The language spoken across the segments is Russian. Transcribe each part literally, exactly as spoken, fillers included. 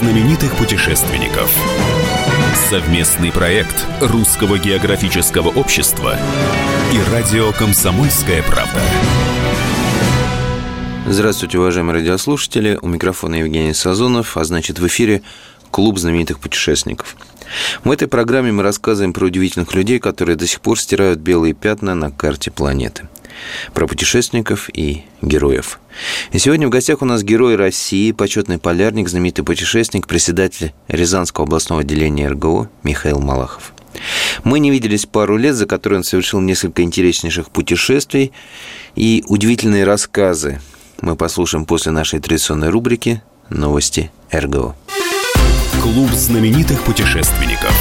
знаменитых путешественников. Совместный проект Русского географического общества и радио «Комсомольская правда». Здравствуйте, уважаемые радиослушатели. У микрофона Евгений Сазонов, а значит, в эфире «Клуб знаменитых путешественников». В этой программе мы рассказываем про удивительных людей, которые до сих пор стирают белые пятна на карте планеты. Про путешественников и героев. И сегодня в гостях у нас герой России, почетный полярник, знаменитый путешественник, председатель Рязанского областного отделения эр гэ о Михаил Малахов. Мы не виделись пару лет, за которые он совершил несколько интереснейших путешествий и удивительные рассказы. Мы послушаем после нашей традиционной рубрики «Новости эр гэ о». Клуб знаменитых путешественников.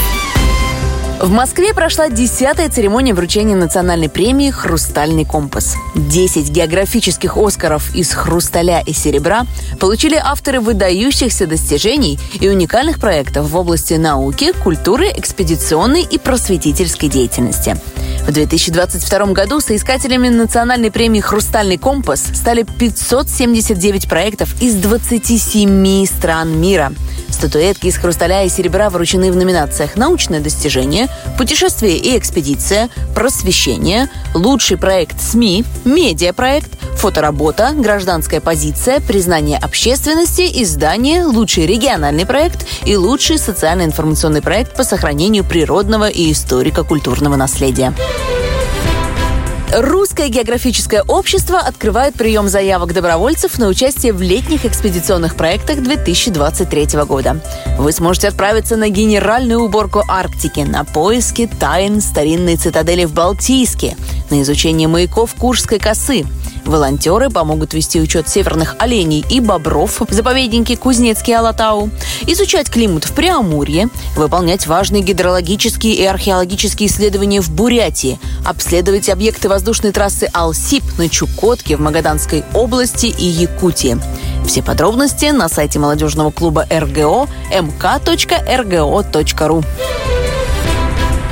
В Москве прошла десятая церемония вручения национальной премии «Хрустальный компас». Десять географических «Оскаров» из хрусталя и серебра получили авторы выдающихся достижений и уникальных проектов в области науки, культуры, экспедиционной и просветительской деятельности. В две тысячи двадцать втором году соискателями национальной премии «Хрустальный компас» стали пятьсот семьдесят девять проектов из двадцати семи стран мира. Статуэтки из хрусталя и серебра вручены в номинациях «Научное достижение», «Путешествие и экспедиция», «Просвещение», «Лучший проект эс эм и», «Медиапроект», «Фоторабота», «Гражданская позиция», «Признание общественности», «Издание», «Лучший региональный проект» и «Лучший социально-информационный проект по сохранению природного и историко-культурного наследия». Русское географическое общество открывает прием заявок добровольцев на участие в летних экспедиционных проектах две тысячи двадцать третьего года. Вы сможете отправиться на генеральную уборку Арктики, на поиски тайн старинной цитадели в Балтийске, на изучение маяков Куршской косы. Волонтеры помогут вести учет северных оленей и бобров в заповеднике Кузнецкий Алатау, изучать климат в Преамурье, выполнять важные гидрологические и археологические исследования в Бурятии, обследовать объекты воздушной трассы Алсип на Чукотке, в Магаданской области и Якутии. Все подробности на сайте молодежного клуба эр гэ о эм ка точка эр гэ о точка ру.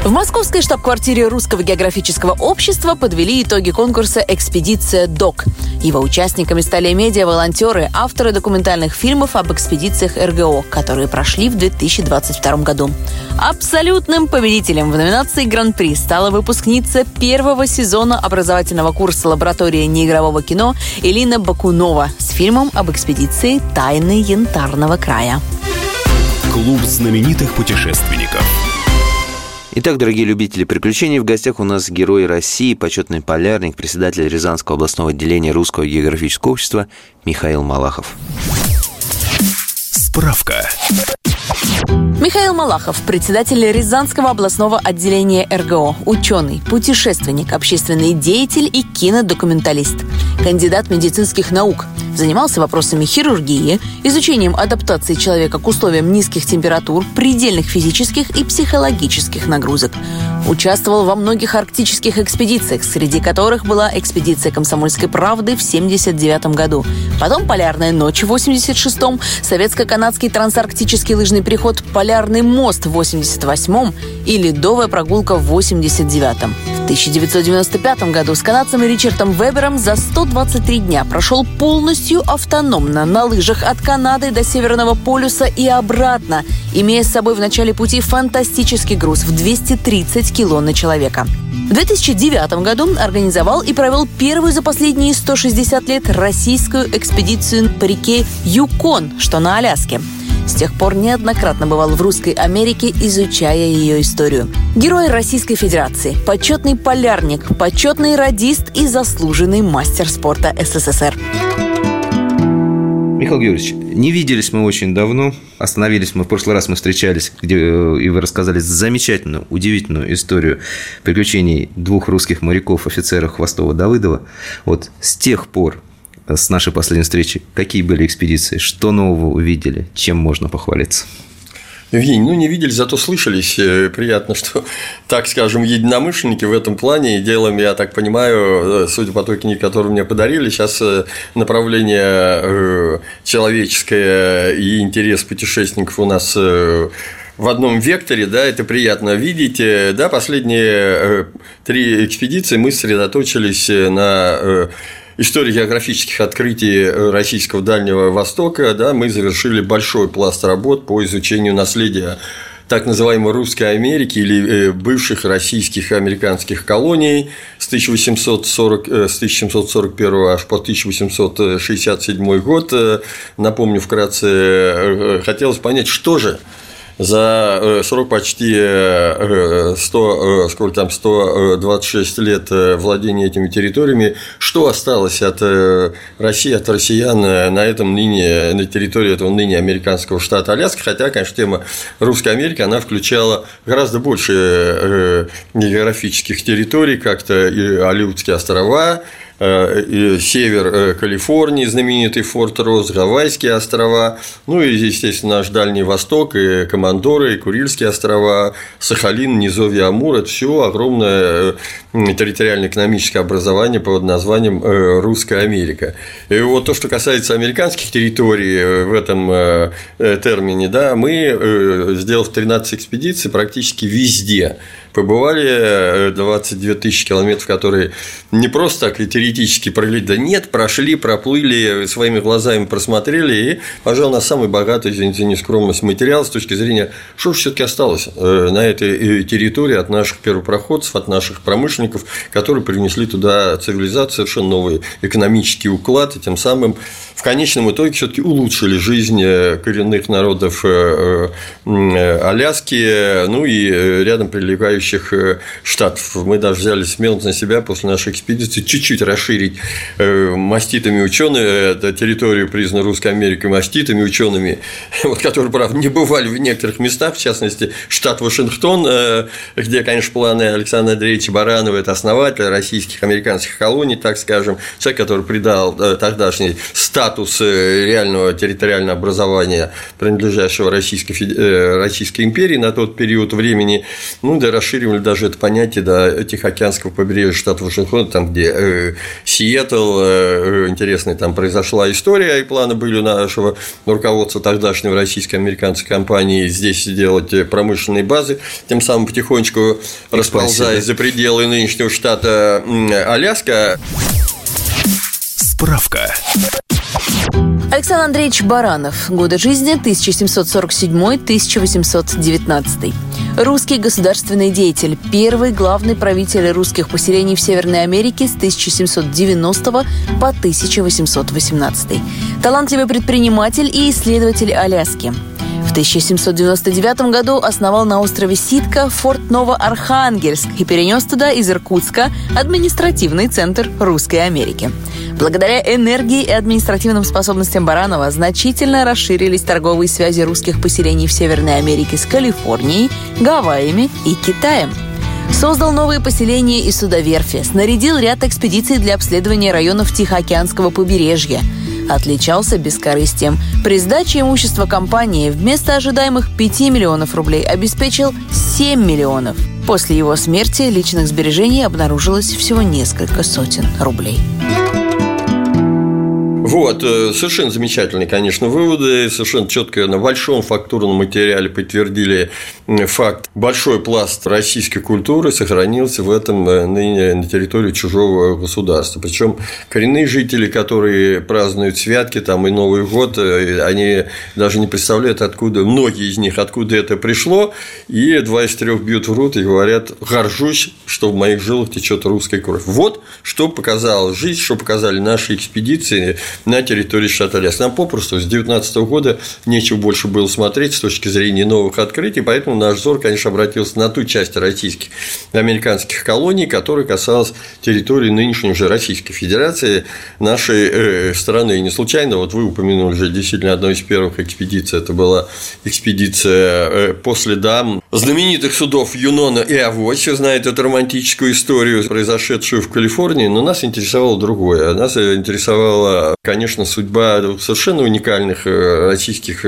В московской штаб-квартире Русского географического общества подвели итоги конкурса «Экспедиция ДОК». Его участниками стали медиа, волонтеры, авторы документальных фильмов об экспедициях эр гэ о, которые прошли в две тысячи двадцать втором году. Абсолютным победителем в номинации «Гран-при» стала выпускница первого сезона образовательного курса лаборатории неигрового кино Элина Бакунова с фильмом об экспедиции «Тайны Янтарного края». Клуб знаменитых путешественников. Итак, дорогие любители приключений, в гостях у нас герой России, почетный полярник, председатель Рязанского областного отделения Русского географического общества Михаил Малахов. Справка. Михаил Малахов, председатель Рязанского областного отделения эр гэ о, ученый, путешественник, общественный деятель и кинодокументалист, кандидат медицинских наук. Занимался вопросами хирургии, изучением адаптации человека к условиям низких температур, предельных физических и психологических нагрузок. Участвовал во многих арктических экспедициях, среди которых была экспедиция «Комсомольской правды» в семьдесят девятом году, потом «Полярная ночь» в восемьдесят шестом, советско-канадский трансарктический лыжный переход «Полярный мост» в восемьдесят восьмом и «Ледовая прогулка» в восемьдесят девятом. В тысяча девятьсот девяносто пятом году с канадцем Ричардом Вебером за сто двадцать три дня прошел полностью автономно на лыжах от Канады до Северного полюса и обратно, имея с собой в начале пути фантастический груз в двести тридцать кило на человека. В две тысячи девятом году организовал и провел первую за последние сто шестьдесят лет российскую экспедицию по реке Юкон, что на Аляске. С тех пор неоднократно бывал в Русской Америке, изучая ее историю. Герой Российской Федерации, почетный полярник, почетный радист и заслуженный мастер спорта эс эс эс эр. Михаил Георгиевич, не виделись мы очень давно, остановились мы, в прошлый раз мы встречались, где, и вы рассказали замечательную, удивительную историю приключений двух русских моряков, офицеров Хвостова и Давыдова. Вот с тех пор, с нашей последней встречи, какие были экспедиции, что нового увидели, чем можно похвалиться? Евгений, ну не видели, зато слышались. Приятно, что, так скажем, единомышленники в этом плане. И делом, я так понимаю, судя по той книге, которую мне подарили, сейчас направление человеческое и интерес путешественников у нас в одном векторе, да, это приятно видеть. Да, последние три экспедиции мы сосредоточились на историко-географических открытий российского Дальнего Востока, да, мы завершили большой пласт работ по изучению наследия так называемой Русской Америки или бывших российских и американских колоний с тысяча восемьсот сорок, с тысяча семьсот сорок первого аж по тысяча восемьсот шестьдесят седьмой год. Напомню вкратце, хотелось понять, что же за срок почти сто, сколько там, сто двадцать шесть лет владения этими территориями, что осталось от России, от россиян на этом ныне, на территории этого ныне американского штата Аляска, хотя, конечно, тема Русской Америки, она включала гораздо больше географических территорий, как-то и Алиутские острова, север Калифорнии, знаменитый Форт Росс, Гавайские острова, ну и, естественно, наш Дальний Восток, и Командоры, и Курильские острова, Сахалин, низовье Амура, это все огромное территориально-экономическое образование под названием Русская Америка. И вот то, что касается американских территорий в этом термине, да, мы, сделав тринадцать экспедиций, практически везде побывали, двадцать две тысячи километров, которые не просто так и теоретически пролили, да нет, прошли, проплыли, своими глазами просмотрели, и, пожалуй, на самый богатый, извините, нескромность материал с точки зрения, что же все-таки осталось на этой территории от наших первопроходцев, от наших промышленников, которые привнесли туда цивилизацию, совершенно новый экономический уклад, и тем самым в конечном итоге все-таки улучшили жизнь коренных народов Аляски, ну и рядом прилегающих штатов. Мы даже взяли смелость на себя после нашей экспедиции чуть-чуть расширить маститами учеными территорию, признанную Русской Америкой, маститами учеными, вот, которые, правда, не бывали в некоторых местах, в частности, штат Вашингтон, где, конечно, планы Александра Андреевича Баранова, это основатель российских, американских колоний, так скажем, человек, который придал тогдашний статус реального территориального образования, принадлежащего Российской, Российской империи на тот период времени, ну, да, расширение расширивали даже это понятие до Тихоокеанского побережья штата Вашингтон, там, где э, Сиэтл, э, интересная там произошла история, и планы были у нашего руководства тогдашнего российско-американской компании здесь делать промышленные базы, тем самым потихонечку расползаясь за пределы нынешнего штата Аляска. Справка. Александр Андреевич Баранов. Годы жизни тысяча семьсот сорок седьмой - тысяча восемьсот девятнадцатый. Русский государственный деятель, первый главный правитель русских поселений в Северной Америке с тысяча семьсот девяностого по тысяча восемьсот восемнадцатый. Талантливый предприниматель и исследователь Аляски. В тысяча семьсот девяносто девятом году основал на острове Ситка форт Новоархангельск и перенес туда из Иркутска административный центр Русской Америки. Благодаря энергии и административным способностям Баранова значительно расширились торговые связи русских поселений в Северной Америке с Калифорнией, Гавайями и Китаем. Создал новые поселения и судоверфи, снарядил ряд экспедиций для обследования районов Тихоокеанского побережья. Отличался бескорыстием. При сдаче имущества компании вместо ожидаемых пяти миллионов рублей обеспечил семь миллионов. После его смерти личных сбережений обнаружилось всего несколько сотен рублей. Вот, совершенно замечательные, конечно, выводы, совершенно четко на большом фактурном материале подтвердили факт. Большой пласт российской культуры сохранился в этом ныне на территории чужого государства. Причем коренные жители, которые празднуют святки там, и Новый год, они даже не представляют, откуда, многие из них, откуда это пришло, и два из трех бьют в рот и говорят: горжусь, что в моих жилах течет русская кровь. Вот, что показала жизнь, что показали наши экспедиции на территории штата Аляска. Нам попросту с девятнадцатого года нечего больше было смотреть с точки зрения новых открытий, поэтому наш взор, конечно, обратился на ту часть российских и американских колоний, которая касалась территории нынешней уже Российской Федерации, нашей страны. И не случайно, вот вы упомянули же действительно одну из первых экспедиций, это была экспедиция по следам знаменитых судов Юнона и Авось, все знают эту романтическую историю, произошедшую в Калифорнии, но нас интересовало другое, нас интересовало, конечно, судьба совершенно уникальных российских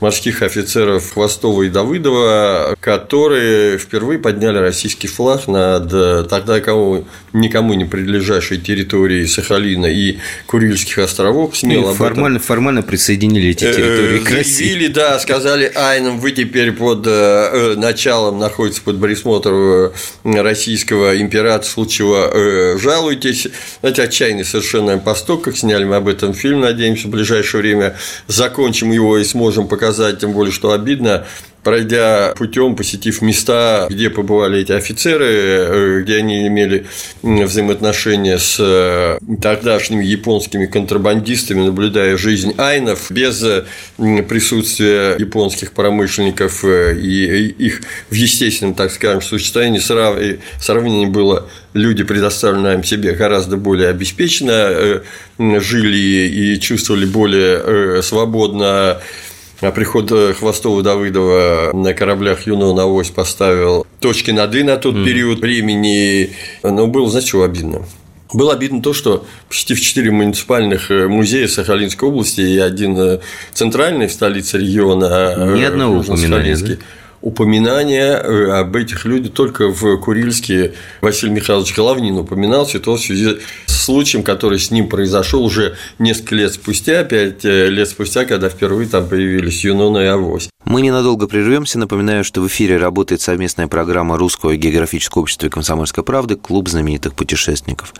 морских офицеров Хвостова и Давыдова, которые впервые подняли российский флаг над тогда кому, никому не принадлежащей территорией Сахалина и Курильских островов. Смело формально, формально присоединили эти территории к России. Заявили, да, сказали: ай, нам вы теперь под с началом находится под присмотром российского императора, случило «Жалуйтесь». Это отчаянный совершенно поступок, как сняли мы об этом фильм, надеемся, в ближайшее время закончим его и сможем показать, тем более, что обидно. Пройдя путем, посетив места, где побывали эти офицеры, где они имели взаимоотношения с тогдашними японскими контрабандистами, наблюдая жизнь айнов без присутствия японских промышленников и их в естественном, так скажем, существовании, сравнение было. Люди, предоставленные им себе, гораздо более обеспеченно жили и чувствовали более свободно. А приход Хвостова, Давыдова на кораблях Юно на ось поставил точки над «и» на тот mm. период времени, но было, знаете, чего обидно? Было обидно то, что почти в четыре муниципальных музея Сахалинской области и один центральный в столице региона. Ни одного упоминания. Да? Упоминания об этих людях только в Курильске. Василий Михайлович Головнин упоминался, и то в связи с случаем, который с ним произошел уже несколько лет спустя, пять лет спустя, когда впервые там появились Юнона и Авось. Мы ненадолго прервемся. Напоминаю, что в эфире работает совместная программа Русского географического общества и Комсомольской правды «Клуб знаменитых путешественников».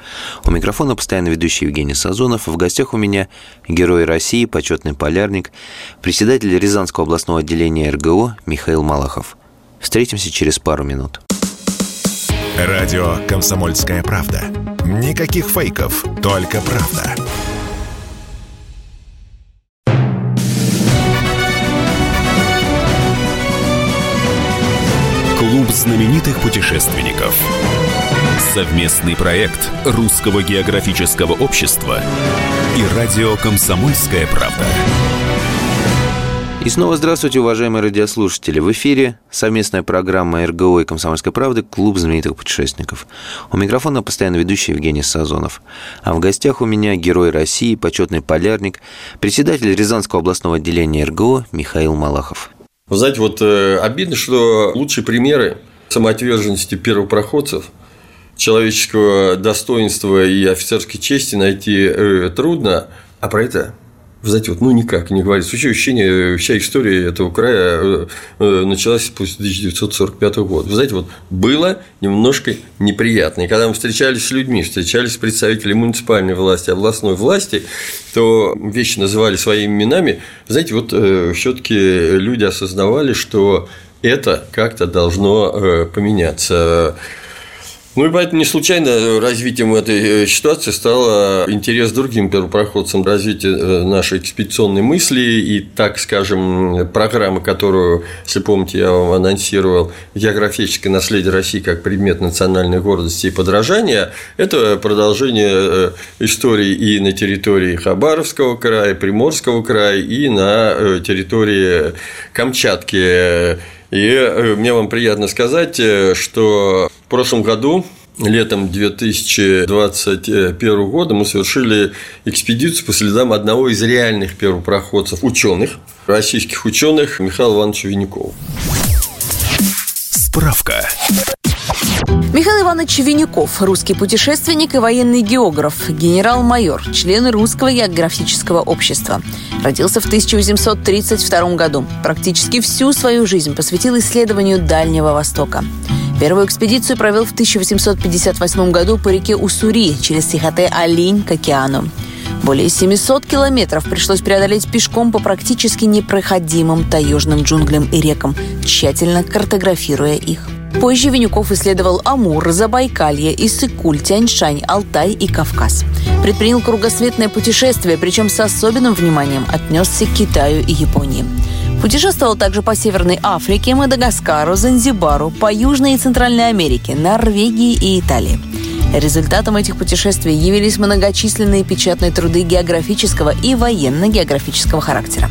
У микрофона постоянно ведущий Евгений Сазонов. В гостях у меня герой России, почетный полярник, председатель Рязанского областного отделения эр гэ о Михаил Малахов. Встретимся через пару минут. Радио «Комсомольская правда». Никаких фейков, только правда. Клуб знаменитых путешественников. Совместный проект Русского географического общества и радио «Комсомольская правда». И снова здравствуйте, уважаемые радиослушатели. В эфире совместная программа эр гэ о и «Комсомольской правды» «Клуб знаменитых путешественников». У микрофона постоянно ведущий Евгений Сазонов. А в гостях у меня герой России, почетный полярник, председатель Рязанского областного отделения эр гэ о Михаил Малахов. Вы знаете, вот э, обидно, что лучшие примеры самоотверженности первопроходцев, человеческого достоинства и офицерской чести найти э, трудно, а про это... Вы знаете, вот, ну, никак не говорится. Вообще, ощущение, вся история этого края началась после тысяча девятьсот сорок пятого года. Вы знаете, вот было немножко неприятно. И когда мы встречались с людьми, встречались с представителями муниципальной власти, областной власти, то вещи называли своими именами. Вы знаете, вот все-таки люди осознавали, что это как-то должно поменяться. Ну, и поэтому не случайно развитием этой ситуации стало интерес другим первопроходцам развития нашей экспедиционной мысли и, так скажем, программы, которую, если помните, я вам анонсировал, «Географическое наследие России как предмет национальной гордости и подражания». Это продолжение истории и на территории Хабаровского края, Приморского края и на территории Камчатки. И мне вам приятно сказать, что в прошлом году, летом две тысячи двадцать первого года, мы совершили экспедицию по следам одного из реальных первопроходцев, ученых, российских ученых Михаила Ивановича Венюкова. Справка. Михаил Иванович Венюков – русский путешественник и военный географ, генерал-майор, член Русского географического общества. Родился в тысяча восемьсот тридцать втором году. Практически всю свою жизнь посвятил исследованию Дальнего Востока. Первую экспедицию провел в тысяча восемьсот пятьдесят восьмом году по реке Уссури через Сихотэ-Алинь к океану. Более семисот километров пришлось преодолеть пешком по практически непроходимым таежным джунглям и рекам, тщательно картографируя их. Позже Венюков исследовал Амур, Забайкалье, Иссык-Куль, Тянь-Шань, Алтай и Кавказ. Предпринял кругосветное путешествие, причем с особенным вниманием отнесся к Китаю и Японии. Путешествовал также по Северной Африке, Мадагаскару, Занзибару, по Южной и Центральной Америке, Норвегии и Италии. Результатом этих путешествий явились многочисленные печатные труды географического и военно-географического характера.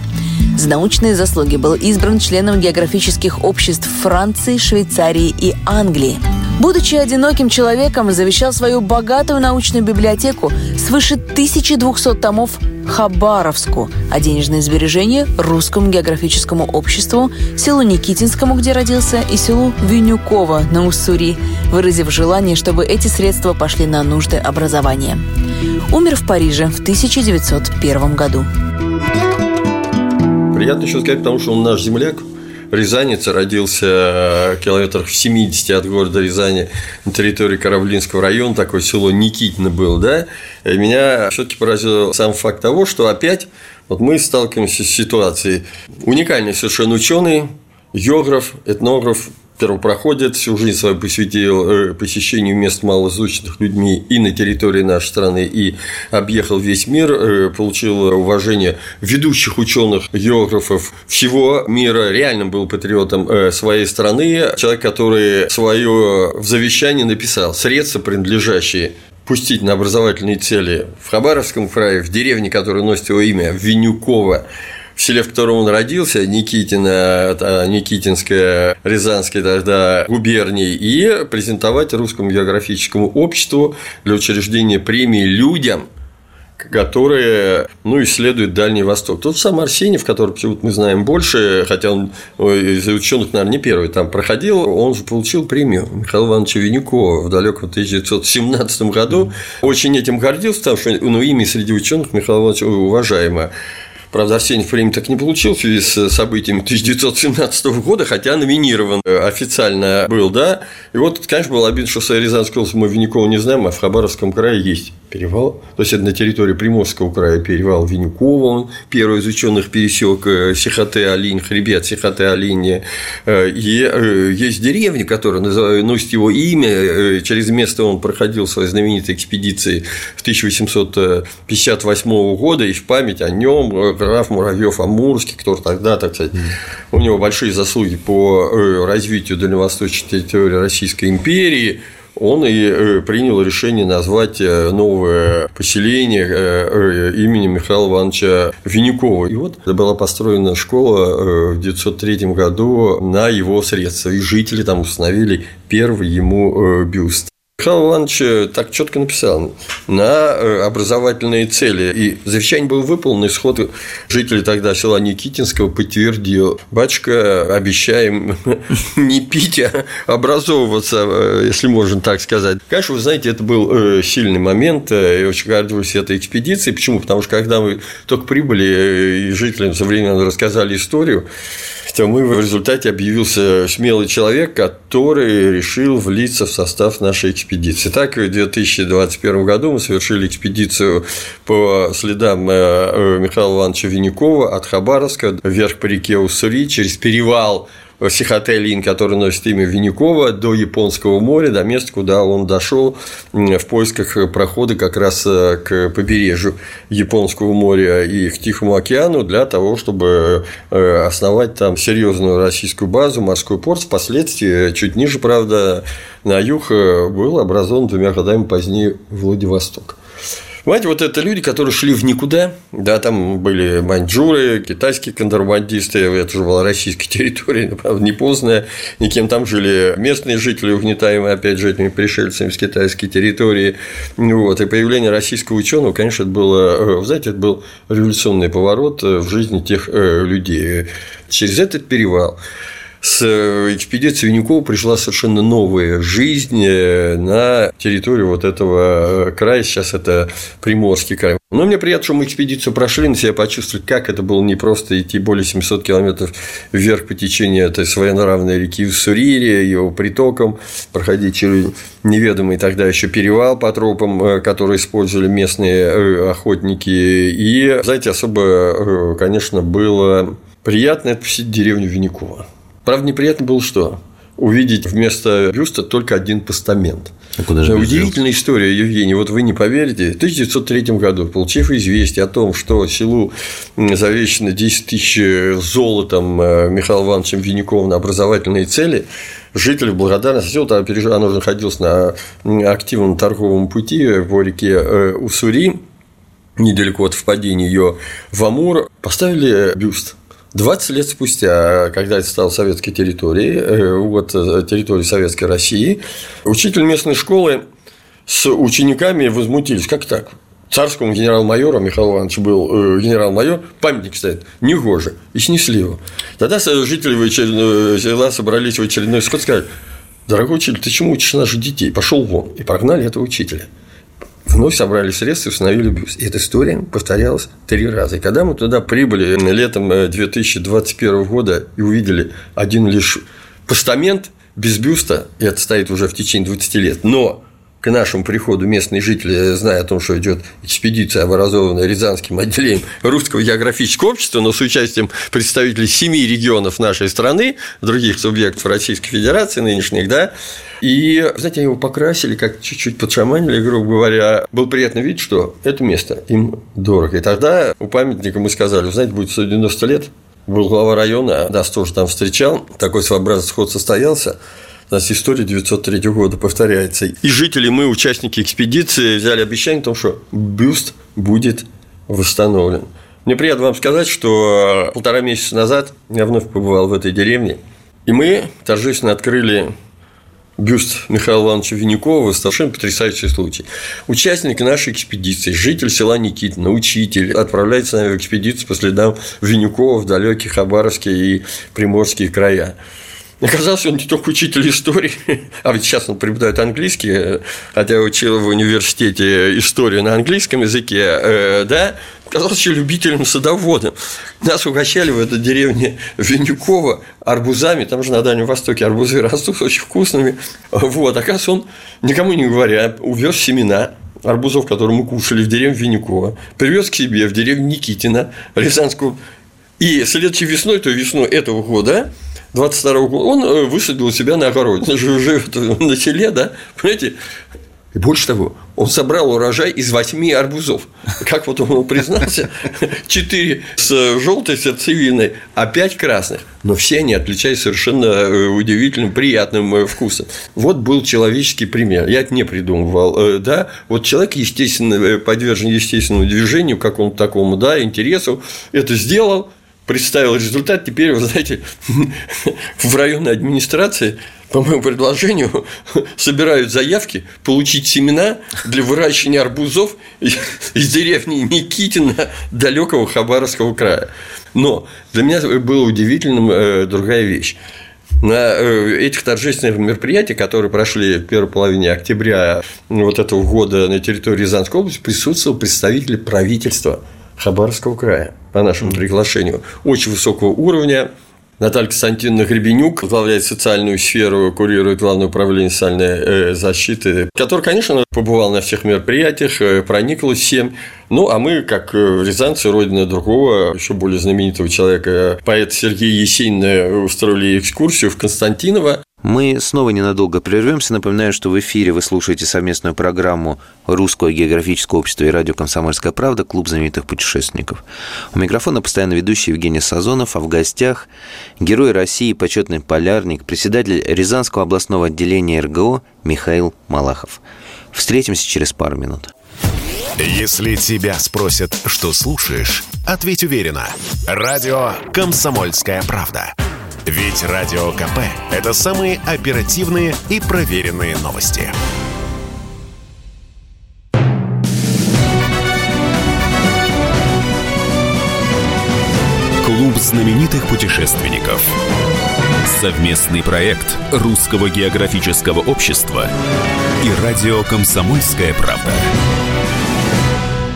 За научные заслуги был избран членом географических обществ Франции, Швейцарии и Англии. Будучи одиноким человеком, завещал свою богатую научную библиотеку свыше тысячи двухсот томов Хабаровску, а денежные сбережения – Русскому географическому обществу, селу Никитинскому, где родился, и селу Венюкова на Уссури, выразив желание, чтобы эти средства пошли на нужды образования. Умер в Париже в тысяча девятьсот первом году. Приятно еще сказать, потому что он наш земляк. рязанец, родился километрах в семидесяти от города Рязани на территории Кораблинского района, такое село Никитино было, да, и меня все-таки поразил сам факт того, что опять вот мы сталкиваемся с ситуацией. Уникальный совершенно ученый, географ, этнограф, первопроходец, всю жизнь свою посвятил посещению мест, малоизученных людьми и на территории нашей страны, и объехал весь мир, получил уважение ведущих ученых, географов всего мира, реально был патриотом своей страны, человек, который свое в завещании написал: средства, принадлежащие пустить на образовательные цели в Хабаровском крае, в деревне, которая носит его имя, Венюкова, в селе, в котором он родился, Никитина, Никитинская, Рязанская тогда губернии, и презентовать Русскому географическому обществу для учреждения премии людям, которые, ну, исследуют Дальний Восток. Тот сам Арсеньев, который почему-то мы знаем больше, хотя он из ученых, наверное, не первый там проходил, он же получил премию Михаила Ивановича Венюкова в далеком тысяча девятьсот семнадцатом году. Очень этим гордился, потому что, ну, имя среди ученых Михаила Ивановича уважаемое. Правда, Арсеньев премию так не получил в связи с событиями тысяча девятьсот семнадцатого года, хотя номинирован официально был, да. И вот, конечно, было обидно, что в Рязанской области мы Венюкова не знаем, а в Хабаровском крае есть перевал. То есть, это на территории Приморского края перевал Венюкова, он первый из ученых пересек Сихотэ-Алинь, хребет Сихотэ-Алинь. И есть деревня, которая носит его имя. Через место он проходил свои знаменитые экспедиции в тысяча восемьсот пятьдесят восьмого года, и в память о нем граф Муравьев Амурский, который тогда, так сказать, у него большие заслуги по развитию дальневосточной территории Российской империи. Он и принял решение назвать новое поселение именем Михаила Ивановича Венюкова. И вот была построена школа в тысяча девятьсот третьем году на его средства, и жители там установили первый ему бюст. Михаил Иванович так четко написал: на образовательные цели. И завещание было выполнено, исход жителей тогда села Никитинского подтвердил: батюшка, обещаем не пить, а образовываться, если можно так сказать. Конечно, вы знаете, это был сильный момент, я очень горжусь этой экспедицией. Почему? Потому что, когда мы только прибыли и жителям современно рассказали историю, то мы в результате объявился смелый человек, который решил влиться в состав нашей экспедиции. Так, в две тысячи двадцать первом году мы совершили экспедицию по следам Михаила Ивановича Венюкова от Хабаровска вверх по реке Уссури, через перевал Сихотэ-Алинь, который носит имя Венюкова, до Японского моря, до места, куда он дошел в поисках прохода как раз к побережью Японского моря и к Тихому океану, для того, чтобы основать там серьезную российскую базу, морской порт. Впоследствии, чуть ниже, правда, на юг, был образован двумя годами позднее Владивосток. Понимаете, вот это люди, которые шли в никуда, да, там были маньчжуры, китайские контрабандисты, это же была российская территория, правда, не поздная, никем, там жили местные жители, угнетаемые, опять же, этими пришельцами с китайской территории, вот, и появление российского ученого, конечно, это было, знаете, это был революционный поворот в жизни тех людей через этот перевал. С экспедицией Венюкова пришла совершенно новая жизнь на территорию вот этого края, сейчас это Приморский край. Но мне приятно, что мы экспедицию прошли, на себя почувствовали, как это было непросто идти более семисот километров вверх по течению этой своенравной реки Уссури, его притоком, проходить через неведомый тогда еще перевал по тропам, которые использовали местные охотники, и, знаете, особо, конечно, было приятно это посетить деревню Венюкова. Правда, неприятно было что? Увидеть вместо бюста только один постамент. А куда же удивительная история, Евгений, вот вы не поверите, в тысяча девятьсот третьем году, получив известие о том, что селу завещено десять тысяч золотом Михаила Ивановича Венюкова на образовательные цели, жители в благодарность, оно находилось на активном торговом пути по реке Уссури, недалеко от впадения ее в Амур, поставили бюст. двадцать лет спустя, когда это стало советской территорией, вот территорией Советской России, учитель местной школы с учениками возмутились: как так? Царскому генерал-майору, Михаил Иванович был генерал-майор, памятник стоит, негоже, и снесли его. Тогда жители в очередной, села собрались в очередной сход и сказали: дорогой учитель, ты чему учишь наших детей? Пошел вон, и погнали этого учителя. вновь собрали средства и установили бюст. И эта история повторялась три раза. И когда мы туда прибыли летом две тысячи двадцать первого года и увидели один лишь постамент без бюста, и это стоит уже в течение двадцати лет, но к нашему приходу местные жители, зная о том, что идет экспедиция, образованная Рязанским отделением Русского географического общества, но с участием представителей семи регионов нашей страны, других субъектов Российской Федерации нынешних, да, и, знаете, они его покрасили, как чуть-чуть подшаманили, грубо говоря, был приятно видеть, что это место им дорого. И тогда у памятника мы сказали, вы знаете, будет сто девяносто лет, был глава района, нас тоже там встречал, такой своеобразный сход состоялся. У нас история тысяча девятьсот третьего года повторяется. И жители, мы, участники экспедиции, взяли обещание о том, что бюст будет восстановлен. Мне приятно вам сказать, что полтора месяца назад я вновь побывал в этой деревне, и мы торжественно открыли бюст Михаила Ивановича Венюкова, совершенно потрясающий случай. Участник нашей экспедиции, житель села Никитина, учитель, отправляется с нами в экспедицию по следам Венюкова в далекие Хабаровские и Приморские края. Оказалось, он не только учитель истории, а ведь сейчас он преподает английский, хотя я учил в университете историю на английском языке, да, оказался любителем-садоводом. Нас угощали в этой деревне Винникова арбузами, там же на Дальнем Востоке арбузы растут очень вкусными. Вот, оказывается, он, никому не говоря, увез семена арбузов, которые мы кушали в деревне Винникова, привез к себе в деревню Никитина, Рязанскую, и следующей весной, то весной этого года, двадцать второго года, он высадил у себя на огороде, живет на селе, да, понимаете, и больше того, он собрал урожай из восьми арбузов, как вот он признался, четыре с желтой сердцевиной, а пять красных, но все они отличались совершенно удивительным, приятным вкусом. Вот был человеческий пример, я это не придумывал, да, вот человек, естественно, подвержен естественному движению, какому-то такому, да, интересу, это сделал, представил результат, теперь, вы знаете, в районной администрации, по моему предложению, собирают заявки получить семена для выращивания арбузов из деревни Никитина далекого Хабаровского края. Но для меня была удивительным другая вещь. На этих торжественных мероприятиях, которые прошли в первой половине октября вот этого года на территории Рязанской области, присутствовал представитель правительства Хабаровского края по нашему приглашению очень высокого уровня. Наталья Константиновна Гребенюк возглавляет социальную сферу, курирует Главное управление социальной защиты, который, конечно, побывал на всех мероприятиях, прониклась всем. Ну, а мы, как рязанцы, родина другого, еще более знаменитого человека, поэта Сергея Есенина, устроили экскурсию в Константиново. Мы снова ненадолго прервемся. Напоминаю, что в эфире вы слушаете совместную программу «Русское географическое общество» и радио «Комсомольская правда. Клуб знаменитых путешественников». У микрофона постоянно ведущий Евгений Сазонов, а в гостях герой России, почетный полярник, председатель Рязанского областного отделения эр гэ о Михаил Малахов. Встретимся через пару минут. Если тебя спросят, что слушаешь, ответь уверенно. Радио «Комсомольская правда». Ведь Радио ка пэ – это самые оперативные и проверенные новости. Клуб знаменитых путешественников. Совместный проект Русского географического общества и радио «Комсомольская правда».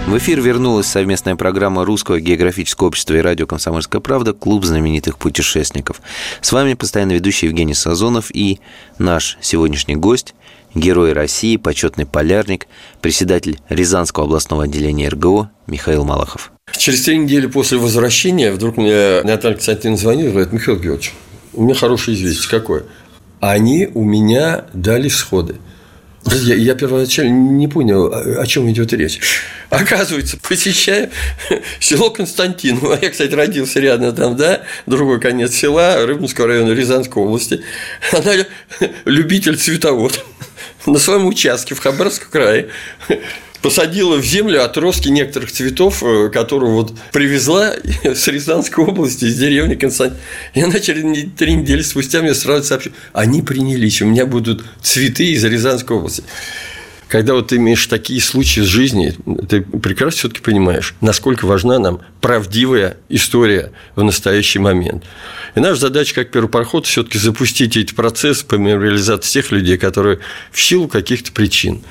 В эфир вернулась совместная программа Русского географического общества и радио «Комсомольская правда. Клуб знаменитых путешественников». С вами постоянно ведущий Евгений Сазонов и наш сегодняшний гость, герой России, почетный полярник, председатель Рязанского областного отделения эр гэ о Михаил Малахов. Через три недели после возвращения вдруг мне Наталья Константиновна звонит и говорит: Михаил Георгиевич, у меня хорошее известие. Какое? Они у меня дали сходы. Я, я первоначально не понял, о чем идет речь. Оказывается, посещая село Константиново, я, кстати, родился рядом там, да, другой конец села, Рыбинского района Рязанской области, она любитель-цветовод на своем участке в Хабаровском крае посадила в землю отростки некоторых цветов, которые вот привезла с Рязанской области, из деревни Константин. И она через три недели спустя мне сразу сообщила: они принялись, у меня будут цветы из Рязанской области. Когда вот ты имеешь такие случаи с жизни, ты прекрасно все-таки понимаешь, насколько важна нам правдивая история в настоящий момент. И наша задача как первопроходца все-таки запустить эти процессы по мемориализации тех людей, которые в силу каких-то причин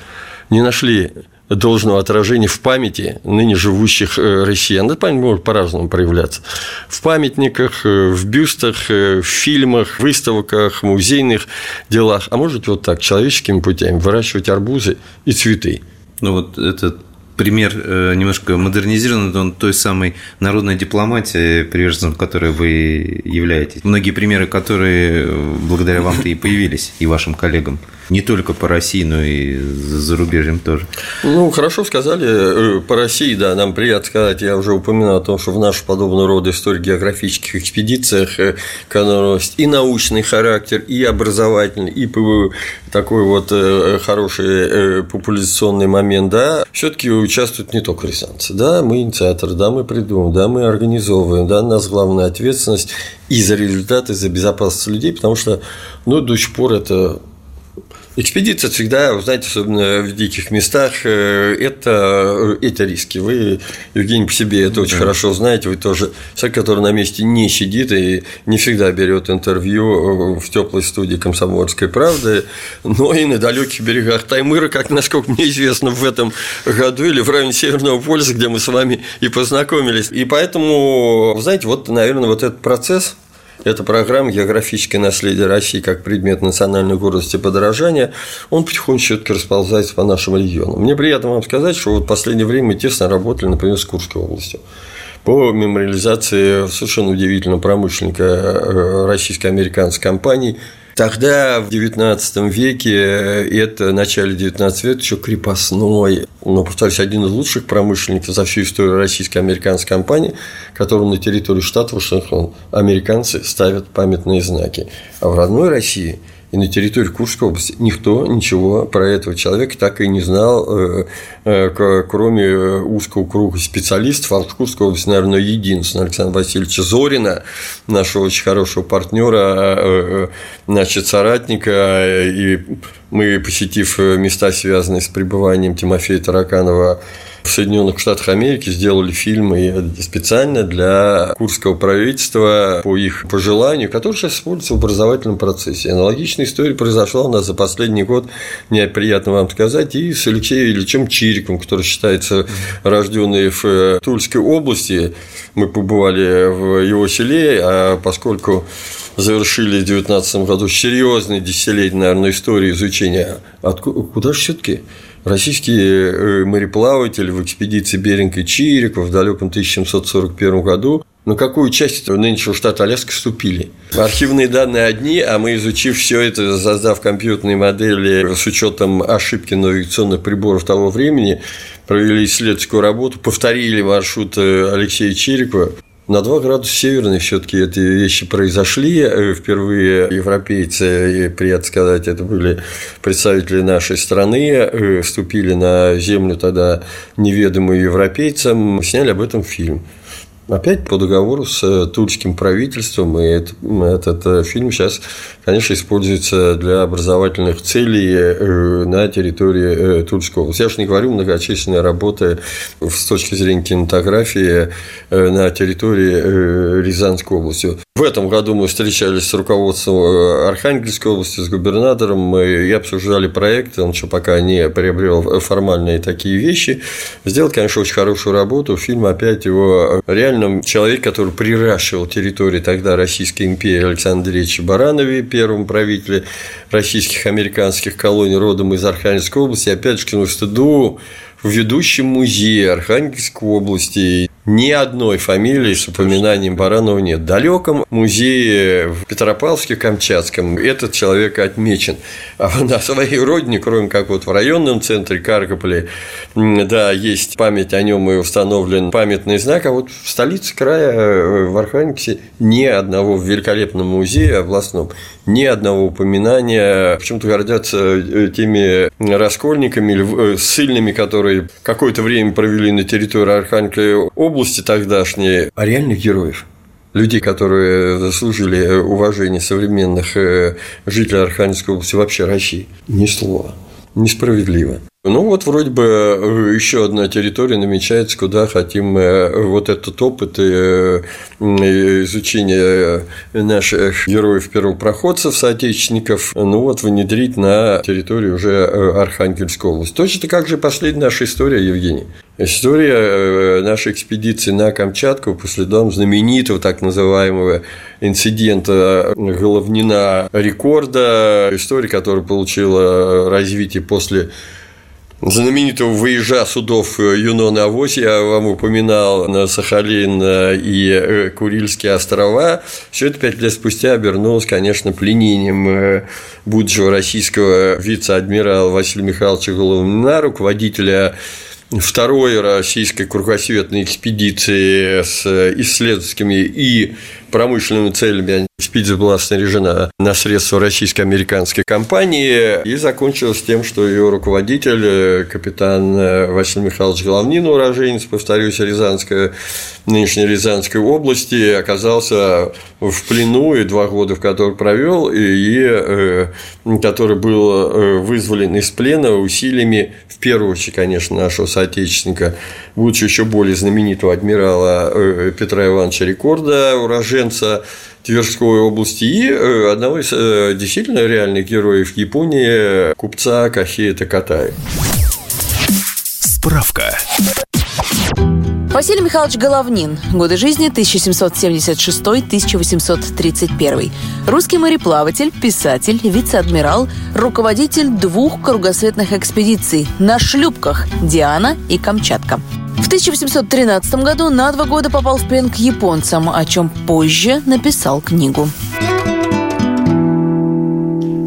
не нашли должного отражения в памяти ныне живущих россиян. Да, память может по-разному проявляться. В памятниках, в бюстах, в фильмах, выставках, музейных делах. А может, вот так, человеческими путями выращивать арбузы и цветы. Ну, вот это... пример немножко модернизированный, он той самой народной дипломатии, приверженцем которой вы являетесь. Многие примеры, которые благодаря вам-то и появились, и вашим коллегам. Не только по России, но и за рубежем тоже. Ну, хорошо сказали. По России, да, нам приятно сказать. Я уже упоминал о том, что в наших подобного рода историко-географических экспедициях, которые носят и научный характер, и образовательный, и такой вот хороший популяризационный момент, да, все-таки участвуют не только рязанцы. Да, мы инициаторы, да, мы придумываем, да, мы организовываем, да, у нас главная ответственность и за результаты, и за безопасность людей, потому что, ну, до сих пор это... Экспедиция всегда, знаете, особенно в диких местах, это, это риски. Вы, Евгений, по себе это очень да. хорошо знаете. Вы тоже человек, который на месте не сидит и не всегда берет интервью в теплой студии «Комсомольской правды», но и на далеких берегах Таймыра, как, насколько мне известно, в этом году, или в районе Северного полюса, где мы с вами и познакомились. И поэтому, знаете, вот, наверное, вот этот процесс... Эта программа «Географическое наследие России как предмет национальной гордости и подражания», он потихоньку все-таки расползается по нашим регионам. Мне приятно вам сказать, что вот в последнее время мы тесно работали, например, с Курской областью по мемориализации совершенно удивительного промышленника российско-американской компании. Тогда, в девятнадцатом веке, это начале девятнадцатого века, еще крепостной, ну, представьте, один из лучших промышленников за всю историю российско-американской компании, которому на территории штата Вашингтон американцы ставят памятные знаки. А в родной России и на территории Курской области никто ничего про этого человека так и не знал, кроме узкого круга специалистов. А в Курской области, наверное, единственного Александра Васильевича Зорина, нашего очень хорошего партнера, значит, соратника. И мы, посетив места, связанные с пребыванием Тимофея Тараканова в Соединенных Штатах Америки, сделали фильмы специально для курского правительства по их пожеланию, которые сейчас используются в образовательном процессе. Аналогичная история произошла у нас за последний год, мне приятно вам сказать, и с Алексеем Ильичем Чириковым, который считается рожденный в Тульской области. Мы побывали в его селе, а поскольку завершили в две тысячи девятнадцатом году серьезные десятилетия, наверное, истории изучения, откуда, куда же все-таки российские мореплаватели в экспедиции Беринг и Чирикова в далеком тысяча семьсот сорок первом году на какую часть нынешнего штата Аляска вступили? Архивные данные одни, а мы, изучив все это, создав компьютерные модели с учетом ошибки навигационных приборов того времени, провели исследовательскую работу, повторили маршрут Алексея Чирикова. На два градуса северные все-таки эти вещи произошли. Впервые европейцы, и, приятно сказать, это были представители нашей страны, вступили на землю тогда неведомую европейцам, сняли об этом фильм. Опять по договору с тульским правительством, и этот, этот фильм сейчас, конечно, используется для образовательных целей на территории Тульской области. Я же не говорю, многочисленные работы с точки зрения кинематографии на территории Рязанской области. В этом году мы встречались с руководством Архангельской области, с губернатором, и обсуждали проект, он еще пока не приобрел формальные такие вещи. Сделал, конечно, очень хорошую работу, фильм опять его реализовал. Человек, который приращивал территорию тогда Российской империи, Александр Андреевич Баранове, первым правителем российских американских колоний, родом из Архангельской области, опять же, к его стыду, в ведущем музее Архангельской области ни одной фамилии с упоминанием Баранова нет. В далеком музее в Петропавловске, Камчатском, этот человек отмечен. А на своей родине, кроме как вот в районном центре Каргополя, да, есть память о нем и установлен памятный знак, а вот в столице края, в Архангельске, ни одного, в великолепном музее областном, ни одного упоминания. Почему-то гордятся теми раскольниками или ссыльными, которые какое-то время провели на территории Архангельской области тогдашней, а реальных героев, людей, которые заслужили уважение современных жителей Архангельской области, вообще России, ни слова, несправедливо. Ну, вот вроде бы еще одна территория намечается, куда хотим мы вот этот опыт и изучение наших героев-первопроходцев, соотечественников, ну вот внедрить на территорию уже Архангельской области. Точно так же и последняя наша история, Евгений. История нашей экспедиции на Камчатку по следам знаменитого так называемого инцидента Головнина Рикорда, история, которая получила развитие после знаменитого выезжа судов Юнона-Авось, я вам упоминал, на Сахалин и Курильские острова. Все это пять лет спустя обернулось, конечно, пленением будущего российского вице-адмирала Василия Михайловича Головнина, руководителя второй российской кругосветной экспедиции с исследовательскими и промышленными целями. Экспедиция была снаряжена на средства российско-американской компании и закончилась тем, что ее руководитель, капитан Василий Михайлович Головнин, уроженец, повторюсь, Рязанской, нынешней Рязанской области, оказался в плену и два года, в которых провел, и, и который был вызволен из плена усилиями, в первую очередь, конечно, нашего соотечественника, будучи еще более знаменитого адмирала Петра Ивановича Рикорда, уроженца Тверской области, и одного из действительно реальных героев Японии, купца Кахэя Такатая. Справка. Василий Михайлович Головнин. Годы жизни тысяча семьсот семьдесят шестой - тысяча восемьсот тридцать первый. Русский мореплаватель, писатель, вице-адмирал, руководитель двух кругосветных экспедиций на шлюпках «Диана» и «Камчатка». В тысяча восемьсот тринадцатом году на два года попал в плен к японцам, о чем позже написал книгу.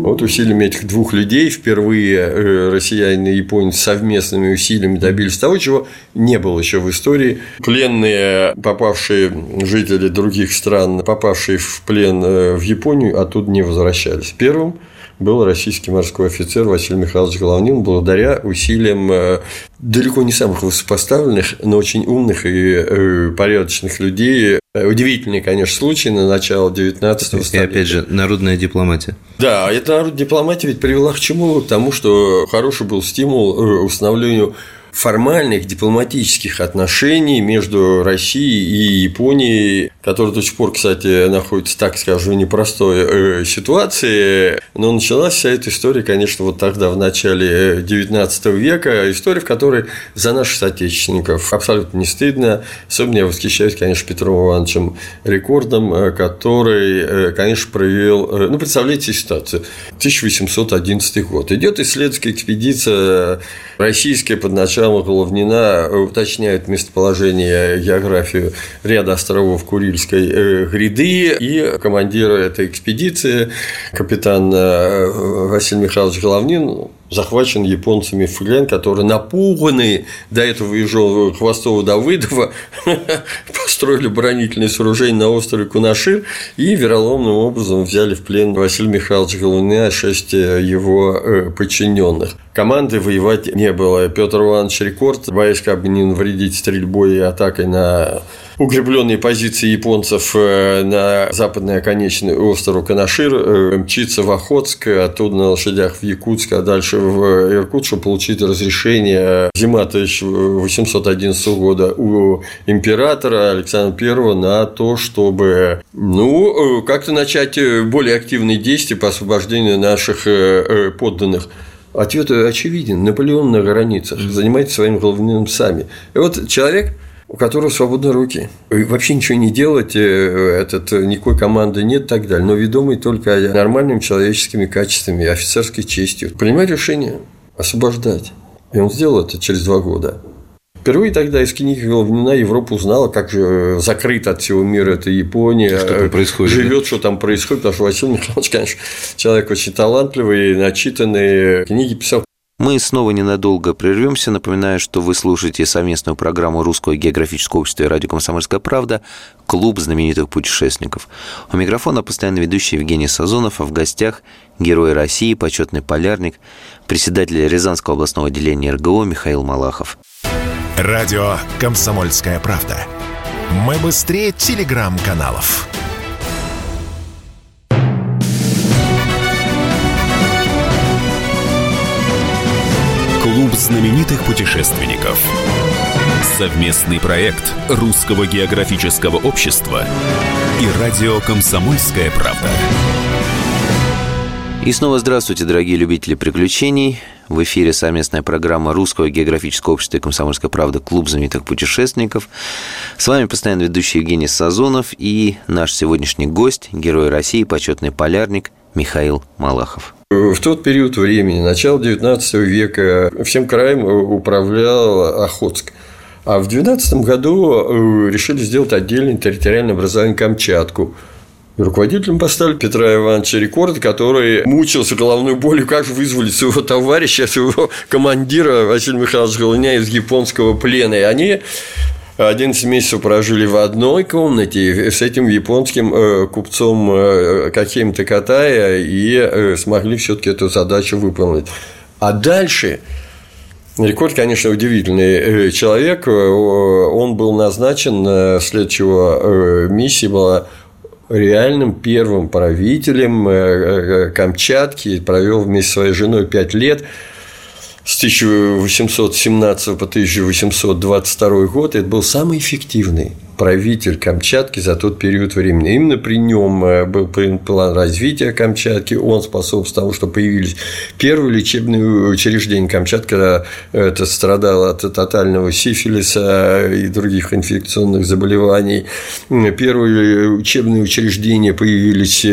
Вот усилиями этих двух людей впервые россияне и японцы совместными усилиями добились того, чего не было еще в истории. Пленные, попавшие жители других стран, попавшие в плен в Японию, оттуда не возвращались. Первым был российский морской офицер Василий Михайлович Головнин, благодаря усилиям далеко не самых высокопоставленных, но очень умных и порядочных людей. Удивительный, конечно, случай на начало девятнадцатого столетия. И опять же, народная дипломатия. Да, эта народная дипломатия ведь привела к чему? К тому, что хороший был стимул установлению формальных дипломатических отношений между Россией и Японией, которая до сих пор, кстати, находится, так скажем, в непростой ситуации. Но началась вся эта история, конечно, вот тогда, в начале девятнадцатого века, история, в которой за наших соотечественников абсолютно не стыдно. Особенно я восхищаюсь, конечно, Петром Ивановичем Рикордом, который, конечно, проявил… Ну, представляете ситуацию. тысяча восемьсот одиннадцатый год. Идет исследовательская экспедиция российская под началом Головнина, уточняют местоположение, географию ряда островов Курильской гряды, и командир этой экспедиции, капитан Василий Михайлович Головнин, захвачен японцами в плен, которые напуганы, до этого выезжал Хвостова, Давыдова, построили оборонительные сооружения на острове Кунашир и вероломным образом взяли в плен Василия Михайловича Головнина и шесть его подчиненных. Команды воевать не было. Петр Иванович Рикорд, боясь как бы не навредить стрельбой и атакой на укрепленные позиции японцев на западной оконечной острова Кунашир, мчится в Охотск, оттуда на лошадях в Якутск, а дальше в Иркутск, чтобы получить разрешение зима тысяча восемьсот одиннадцатого года у императора Александра Первого на то, чтобы, ну, как-то начать более активные действия по освобождению наших подданных. Ответ очевиден. Наполеон на границах. Занимайтесь своим Головниным сами. И вот человек, у которого свободны руки. И вообще ничего не делать, этот, никакой команды нет и так далее, но ведомый только нормальными человеческими качествами, офицерской честью. Принимать решение освобождать. И он сделал это через два года. Впервые тогда из книги Головнина Европа узнала, как же закрыта от всего мира эта Япония, что там происходит, живет, да? Что там происходит, потому что Василий Михайлович, конечно, человек очень талантливый, начитанный, книги писал. Мы снова ненадолго прервемся. Напоминаю, что вы слушаете совместную программу Русского географического общества и радио «Комсомольская правда» «Клуб знаменитых путешественников». У микрофона постоянно ведущий Евгений Сазонов, а в гостях герой России, почетный полярник, председатель Рязанского областного отделения эр гэ о Михаил Малахов. Радио «Комсомольская правда». Мы быстрее телеграм-каналов. знаменитых путешественников. Совместный проект Русского географического общества и радио «Комсомольская правда». И снова здравствуйте, дорогие любители приключений. В эфире совместная программа Русского географического общества и «Комсомольская правда» «Клуб знаменитых путешественников». С вами постоянно ведущий Евгений Сазонов и наш сегодняшний гость, герой России, почетный полярник Михаил Малахов. В тот период времени, начало девятнадцатого века, всем краем управлял Охотск. А в двенадцатом году решили сделать отдельное территориальное образование Камчатку. Руководителем поставили Петра Ивановича Рикорда, который мучился головной болью, как вызвали своего товарища, своего командира Василия Михайловича Головнина из японского плена. И они одиннадцать месяцев прожили в одной комнате с этим японским купцом Кахэем Такатая и смогли все-таки эту задачу выполнить. А дальше... Рикорд, конечно, удивительный человек. Он был назначен, следующего миссия была реальным первым правителем Камчатки, провел вместе со своей женой пять лет с тысяча восемьсот семнадцатого по тысяча восемьсот двадцать второй год. Это был самый эффективный правитель Камчатки за тот период времени. Именно при нем был принят план развития Камчатки. Он способствовал тому, что появились первые лечебные учреждения Камчатки, когда это страдало от тотального сифилиса и других инфекционных заболеваний. Первые учебные учреждения появились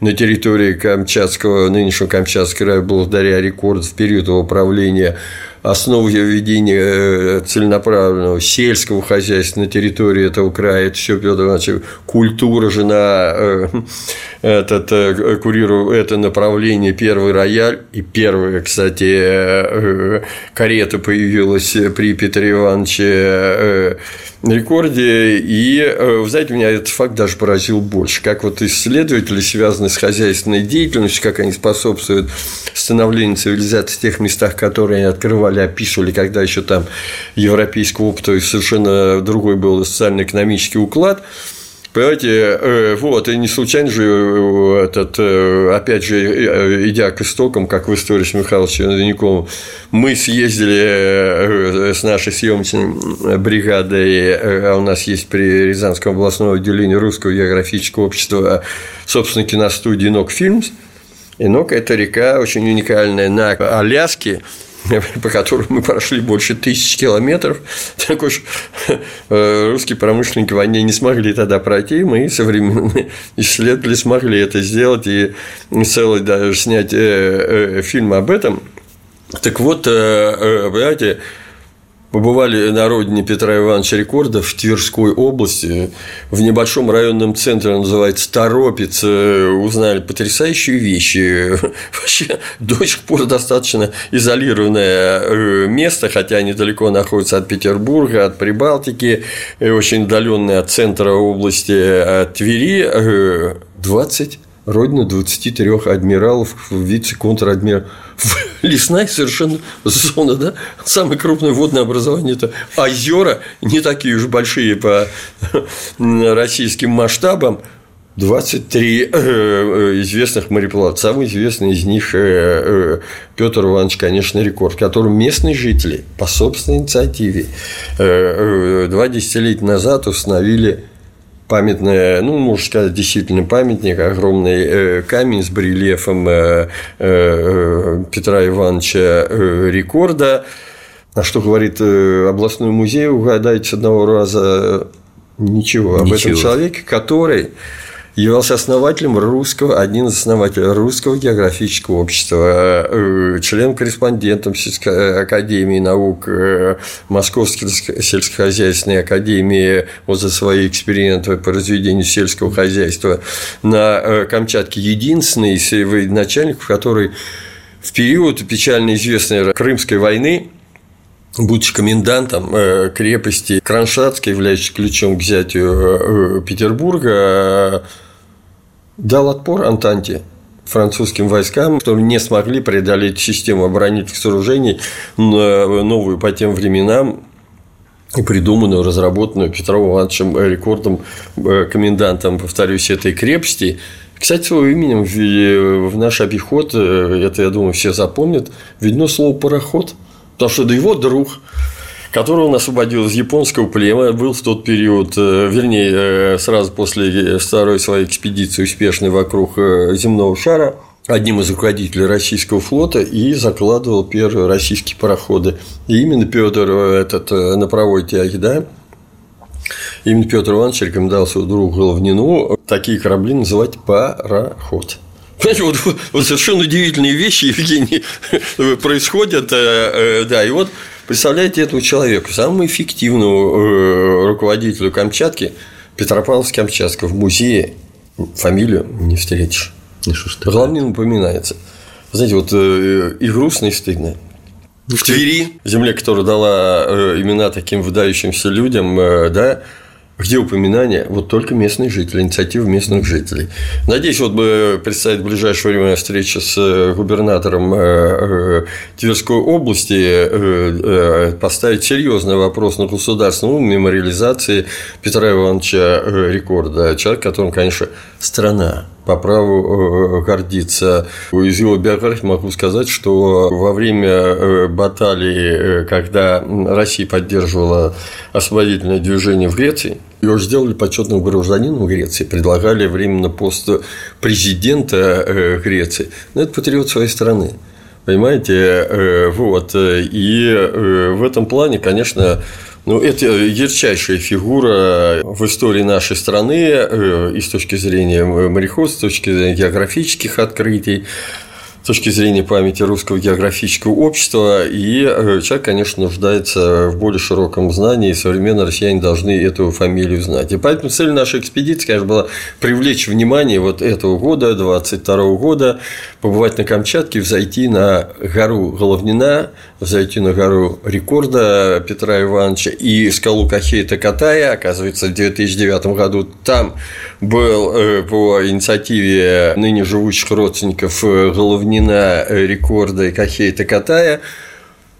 на территории Камчатского, нынешнего Камчатского края, благодаря Рикорду в период его правления. Основу введения целенаправленного сельского хозяйства на территории этого края, это все Петр Иванович, культура, жена, э, этот, курировал это направление, первый рояль, и первая, кстати, э, карета появилась при Петре Ивановиче э, Рикорде, и, э, вы знаете, меня этот факт даже поразил больше, как вот исследователи, связанные с хозяйственной деятельностью, как они способствуют становлению цивилизации в тех местах, которые они открывают, описывали, когда еще там европейского опыта и совершенно другой был социально-экономический уклад. Понимаете, вот, и не случайно же, этот, опять же, идя к истокам, как в истории с Михаилом Венюковым, мы съездили с нашей съемочной бригадой, а у нас есть при Рязанском областном отделении Русского географического общества, собственно, киностудии «Нок Фильмс». И «Нок» – это река очень уникальная на Аляске, по которому мы прошли больше тысяч километров. Так уж русские промышленники в войне не смогли тогда пройти, мы, современные исследователи, смогли это сделать и целый даже снять фильм об этом. Так вот, понимаете, побывали на родине Петра Ивановича Рикорда в Тверской области, в небольшом районном центре, называется Торопец, узнали потрясающие вещи. Вообще, до сих пор достаточно изолированное место, хотя недалеко находится от Петербурга, от Прибалтики, очень отдаленное от центра области, от Твери, двадцать родина двадцати трёх адмиралов, вице-контр-адмирал. Лесная совершенно зона, да? Самое крупное водное образование – это озера, не такие уж большие по российским масштабам. двадцать три известных мореплавателя. Самый известный из них Петр Иванович, конечно, Рикорд, которому местные жители по собственной инициативе два десятилетия назад установили памятный, ну, можно сказать, действительно памятник, огромный камень с барельефом Петра Ивановича Рикорда. А что говорит областной музей, угадайте с одного раза ничего, ничего. Об этом человеке, который являлся основателем русского, один из основателей Русского географического общества, членом-корреспондентом Академии наук, Московской сельскохозяйственной академии вот за свои эксперименты по разведению сельского хозяйства на Камчатке, единственный из военачальников, который в период печально известной Крымской войны, будучи комендантом крепости Кронштадтской, являющейся ключом к взятию Петербурга, дал отпор Антанте, французским войскам, которые не смогли преодолеть систему оборонительных сооружений, новую по тем временам, и придуманную, разработанную Петром Ивановичем Рикордом, комендантом, повторюсь, этой крепости. Кстати, своим именем в наш обиход, это, я думаю, все запомнят, видно слово «пароход». Потому что его друг, которого он освободил из японского плена, был в тот период, вернее, сразу после второй своей экспедиции успешной вокруг земного шара, одним из руководителей российского флота и закладывал первые российские пароходы. И именно Петр этот на паровой тяге, да, именно Петр Иванович рекомендовал своему другу Головнину такие корабли называть пароход. Знаете, вот, вот совершенно удивительные вещи, Евгений, происходят, да, и вот представляете этому человеку, самому эффективному руководителю Камчатки, Петропавловска-Камчатска, в музее фамилию не встретишь. Головнин упоминается. Знаете, вот и грустно, и стыдно. В Твери, земле, которая дала имена таким выдающимся людям, да, где упоминания вот только местных жителей, инициатива местных жителей. Надеюсь, вот предстоит в ближайшее время встреча с губернатором Тверской области, поставить серьезный вопрос на государственном уровне мемориализации Петра Ивановича Рикорда, человек, которым, конечно, страна по праву гордится. Из его биографии могу сказать, что во время баталии, когда Россия поддерживала освободительное движение в Греции, его сделали почетным гражданином Греции, предлагали временно пост президента Греции. Но это патриот своей страны. Понимаете, вот, и в этом плане, конечно, ну, это ярчайшая фигура в истории нашей страны и с точки зрения мореходства, с точки зрения географических открытий, с точки зрения памяти Русского географического общества, и человек, конечно, нуждается в более широком знании, и современные россияне должны эту фамилию знать. И поэтому цель нашей экспедиции, конечно, была привлечь внимание вот этого года, двадцать второго года, побывать на Камчатке, взойти на гору Головнина, взойти на гору Рикорда Петра Ивановича и скалу Кахэй Такатая. Оказывается, в две тысячи девятом году там был по инициативе ныне живущих родственников Головнина, Рикорда и Кахэй Такатая,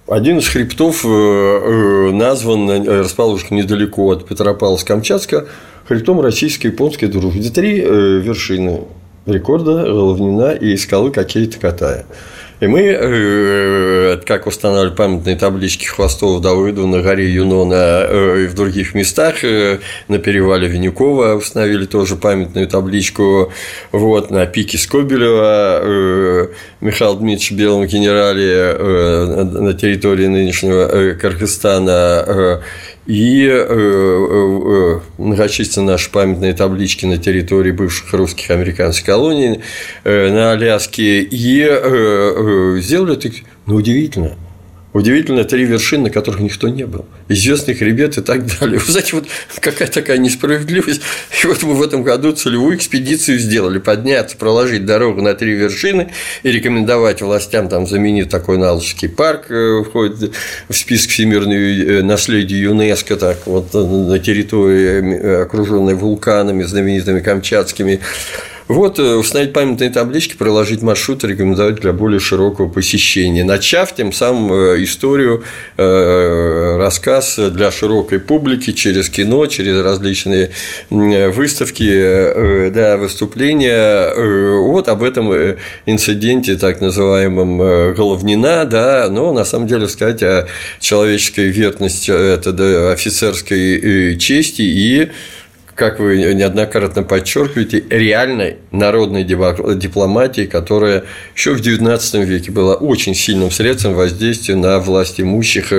один из хребтов назван, расположен недалеко от Петропавловска-Камчатска, хребтом российско-японской дружбы, где три вершины – Рикорда, Головнина и скалы Кахэй Такатая. И мы, как устанавливали памятные таблички Хвостова, Давыдова на горе Юнона и в других местах, на перевале Винникова установили тоже памятную табличку, вот, на пике Скобелева, Михаил Дмитриевич в Белом генерале на территории нынешнего Кыргызстана, и многочисленные наши памятные таблички на территории бывших русских американских колоний на Аляске, и сделали это, ну, удивительно. Удивительно, три вершины, на которых никто не был. Известный хребет и так далее. Вы знаете, вот какая такая несправедливость. И вот мы в этом году целевую экспедицию сделали. Подняться, проложить дорогу на три вершины и рекомендовать властям, там, заменить такой Налужский парк, входит в список всемирного наследия ЮНЕСКО, так вот, на территории, окруженной вулканами, знаменитыми камчатскими. Вот, установить памятные таблички, проложить маршрут, рекомендовать для более широкого посещения, начав тем самым историю, рассказ для широкой публики через кино, через различные выставки, да, выступления. Вот об этом инциденте, так называемом Головнина, да, но на самом деле сказать о человеческой верности, это, да, офицерской чести и, как вы неоднократно подчеркиваете, реальной народной дипломатии, которая еще в девятнадцатом веке была очень сильным средством воздействия на власть имущих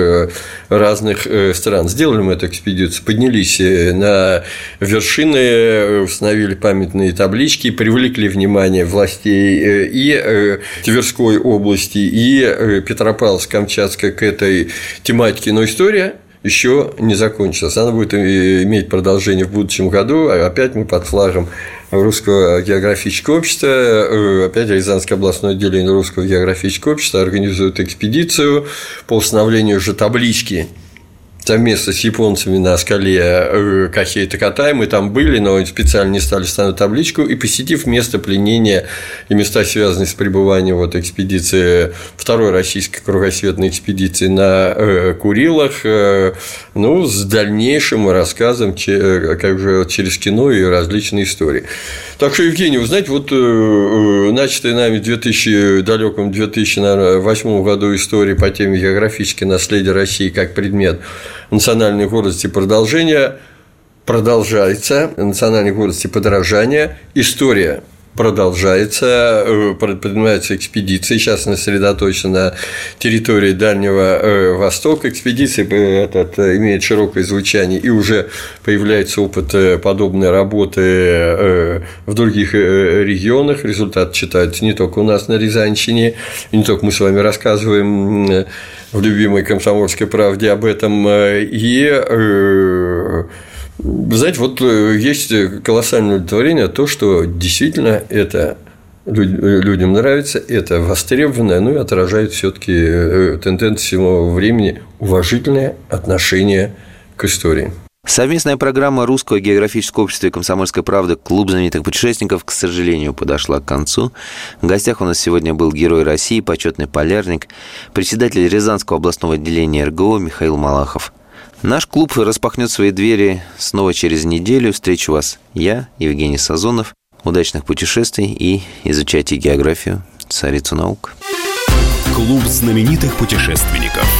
разных стран. Сделали мы эту экспедицию, поднялись на вершины, установили памятные таблички, привлекли внимание властей и Тверской области, и Петропавловска-Камчатска к этой тематике, но история еще не закончилась. Она будет иметь продолжение в будущем году. Опять мы под флагом Русского географического общества, опять Рязанское областное отделение Русского географического общества организует экспедицию по установлению же таблички совместно с японцами на скале Кахэй Такатай. Мы там были, но специально не стали ставить табличку. И, посетив место пленения и места, связанные с пребыванием вот экспедиции, второй российской кругосветной экспедиции на Курилах, ну, с дальнейшим рассказом, как же через кино и различные истории. Так что, Евгений, вы знаете, вот начатая нами в двухтысячном, далеком две тысячи восьмом году история по теме «Географическое наследие России как предмет национальной гордости и продолжения» продолжается, национальной гордости и подражания, история продолжается, предпринимаются экспедиции, сейчас она сосредоточена на территории Дальнего Востока, экспедиции этот имеет широкое звучание, и уже появляется опыт подобной работы в других регионах, результаты читаются не только у нас на Рязанщине, не только мы с вами рассказываем в любимой «Комсомольской правде» об этом, и… Знаете, вот есть колоссальное удовлетворение от того, что действительно это людям нравится, это востребованное, ну и отражает все-таки тенденции всего времени уважительное отношение к истории. Совместная программа Русского географического общества и «Комсомольская правда. Клуб знаменитых путешественников», к сожалению, подошла к концу. В гостях у нас сегодня был герой России, почетный полярник, председатель Рязанского областного отделения эр гэ о Михаил Малахов. Наш клуб распахнет свои двери снова через неделю. Встречу вас я, Евгений Сазонов. Удачных путешествий и изучайте географию, царицу наук. Клуб знаменитых путешественников.